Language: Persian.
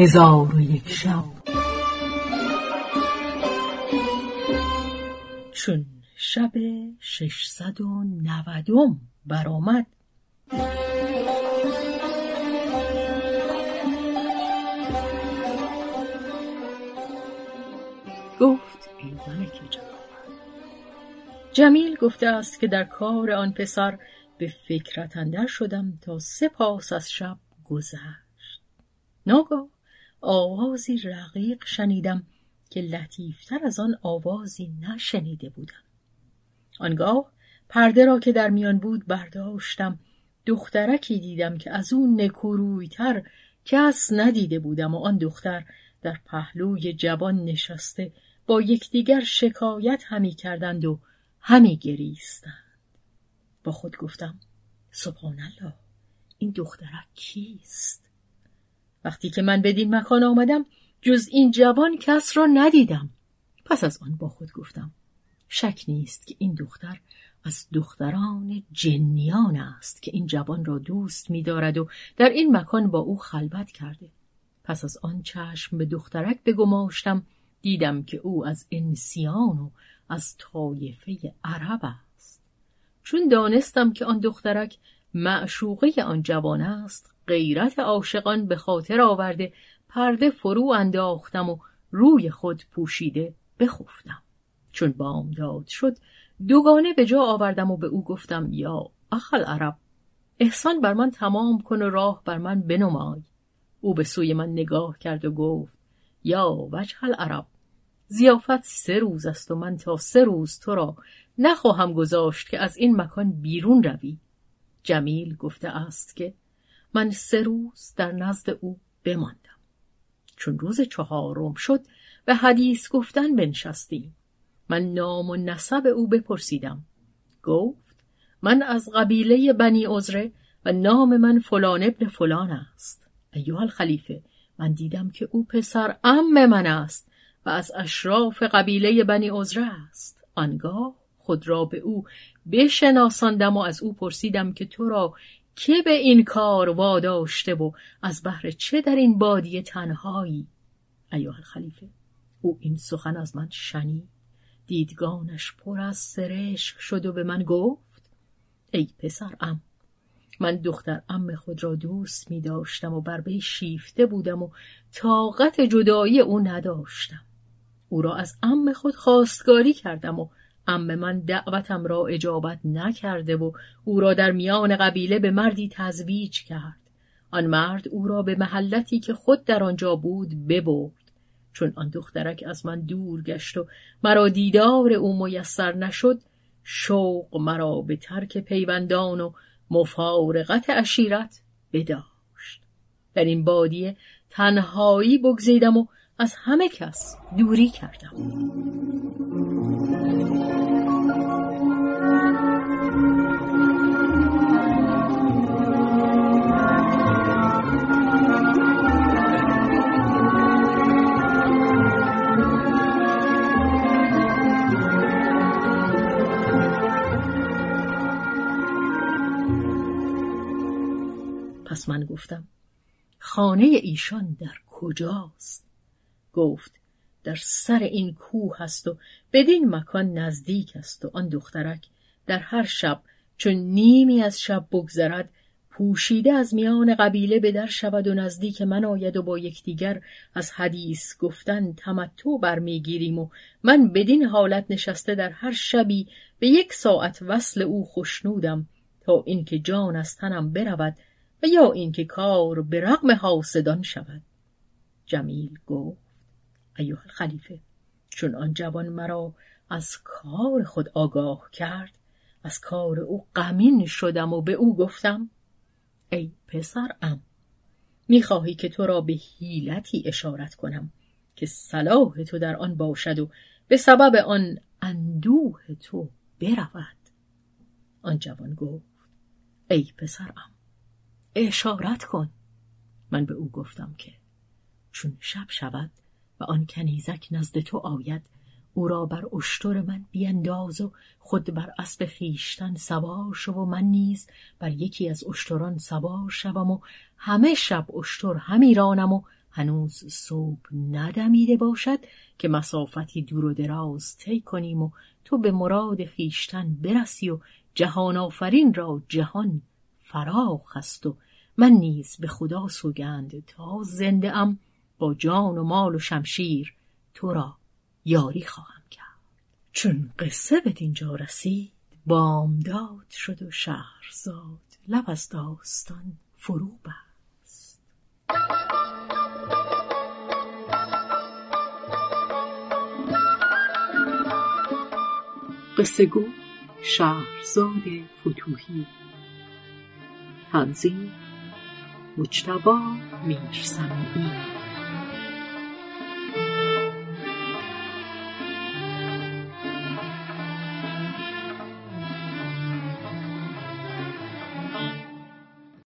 هزار و یک شب. چون شب 690 برآمد، گفت ای ملک جوان، جمیل گفته است که در کار آن پسر به فکرت اندر شدم تا 3 پاس از شب گذشت. ناگاه آوازی رقیق شنیدم که لطیفتر از آن آوازی نشنیده بودم. آنگاه پرده را که در میان بود برداشتم، دخترکی دیدم که از اون نکورویتر کس ندیده بودم، و آن دختر در پهلوی جوان نشسته با یکدیگر شکایت همی کردند و همی گریستند. با خود گفتم سبحان الله، این دخترک کیست؟ وقتی که من بدین مکان آمدم جز این جوان کس را ندیدم. پس از آن با خود گفتم شک نیست که این دختر از دختران جنیان است که این جوان را دوست می دارد و در این مکان با او خلوت کرده. پس از آن چشم به دخترک بگماشتم، دیدم که او از انسیان و از طایفه عرب است. چون دانستم که آن دخترک معشوقه آن جوان است، غیرت عاشقان به خاطر آورده پرده فرو انداختم و روی خود پوشیده بخفتم. چون بامداد شد دوگانه به جا آوردم و به او گفتم یا اخل عرب، احسان بر من تمام کن و راه بر من بنمای. او به سوی من نگاه کرد و گفت یا وجه العرب، ضیافت 3 روز است و من تا 3 روز تو را نخواهم گذاشت که از این مکان بیرون روی. جمیل گفته است که من 3 روز در نزد او بماندم. چون روز 4م شد به حدیث گفتن بنشستیم. من نام و نسب او بپرسیدم. گفت من از قبیله بنی عذره و نام من فلان ابن فلان است. ایها الخلیفه، من دیدم که او پسر عم من است و از اشراف قبیله بنی عذره است. آنگاه خود را به او بشناساندم و از او پرسیدم که تو را که به این کار واداشته و از بهر چه در این بادیه تنهایی؟ ایها الخلیفه، او این سخن از من شنید، دیدگانش پر از سرشک شد و به من گفت ای پسر عم، من دختر عم خود را دوست می داشتم و بر وی شیفته بودم و طاقت جدایی او نداشتم. او را از عم خود خواستگاری کردم و عم من دعوتم را اجابت نکرده و او را در میان قبیله به مردی تزویج کرد. آن مرد او را به محلتی که خود در آنجا بود ببرد. چون آن دخترک از من دور گشت و مرا دیدار او میسر نشد، شوق مرا به ترک پیوندان و مفارقت عشیرت بداشت. در این بادیه تنهایی بگزیدم و از همه کس دوری کردم. پس من گفتم خانه ایشان در کجاست؟ گفت در سر این کوه هست و بدین مکان نزدیک است و آن دخترک در هر شب چون نیمی از شب بگذرد پوشیده از میان قبیله به در شود و نزدیک من آید و با یکدیگر از حدیث گفتن تمتع برمیگیریم و من بدین حالت نشسته در هر شبی به 1 ساعت وصل او خوشنودم تا اینکه جان از تنم برود و یا اینکه کار به رغم حاسدان شود. جمیل گفت ایها الخلیفه، چون آن جوان مرا از کار خود آگاه کرد از کار او غمین شدم و به او گفتم ای پسر عم، میخواهی که تو را به حیلتی اشارت کنم که صلاح تو در آن باشد و به سبب آن اندوه تو برود. آن جوان گفت ای پسر عم، اشارت کن. من به او گفتم که چون شب شود و آن کنیزک نزد تو آید، او را بر اشتر من بینداز و خود بر اسب خیشتن سوار شو و من نیز بر یکی از اشتران سوار شوم و همه شب اشتر همی رانم و هنوز صبح ندمیده باشد که مسافتی دور و دراز طی کنیم و تو به مراد خیشتن برسی و جهان آفرین را جهان فراخ است و من نیز به خدا سوگند تا زنده ام با جان و مال و شمشیر تو را یاری خواهم کرد. چون قصه به دینجا رسید بامداد شد و شهرزاد لب از داستان فرو بست. قصه گو شهرزاد فتوحی. تنظیم مجتبی میرسمیعی.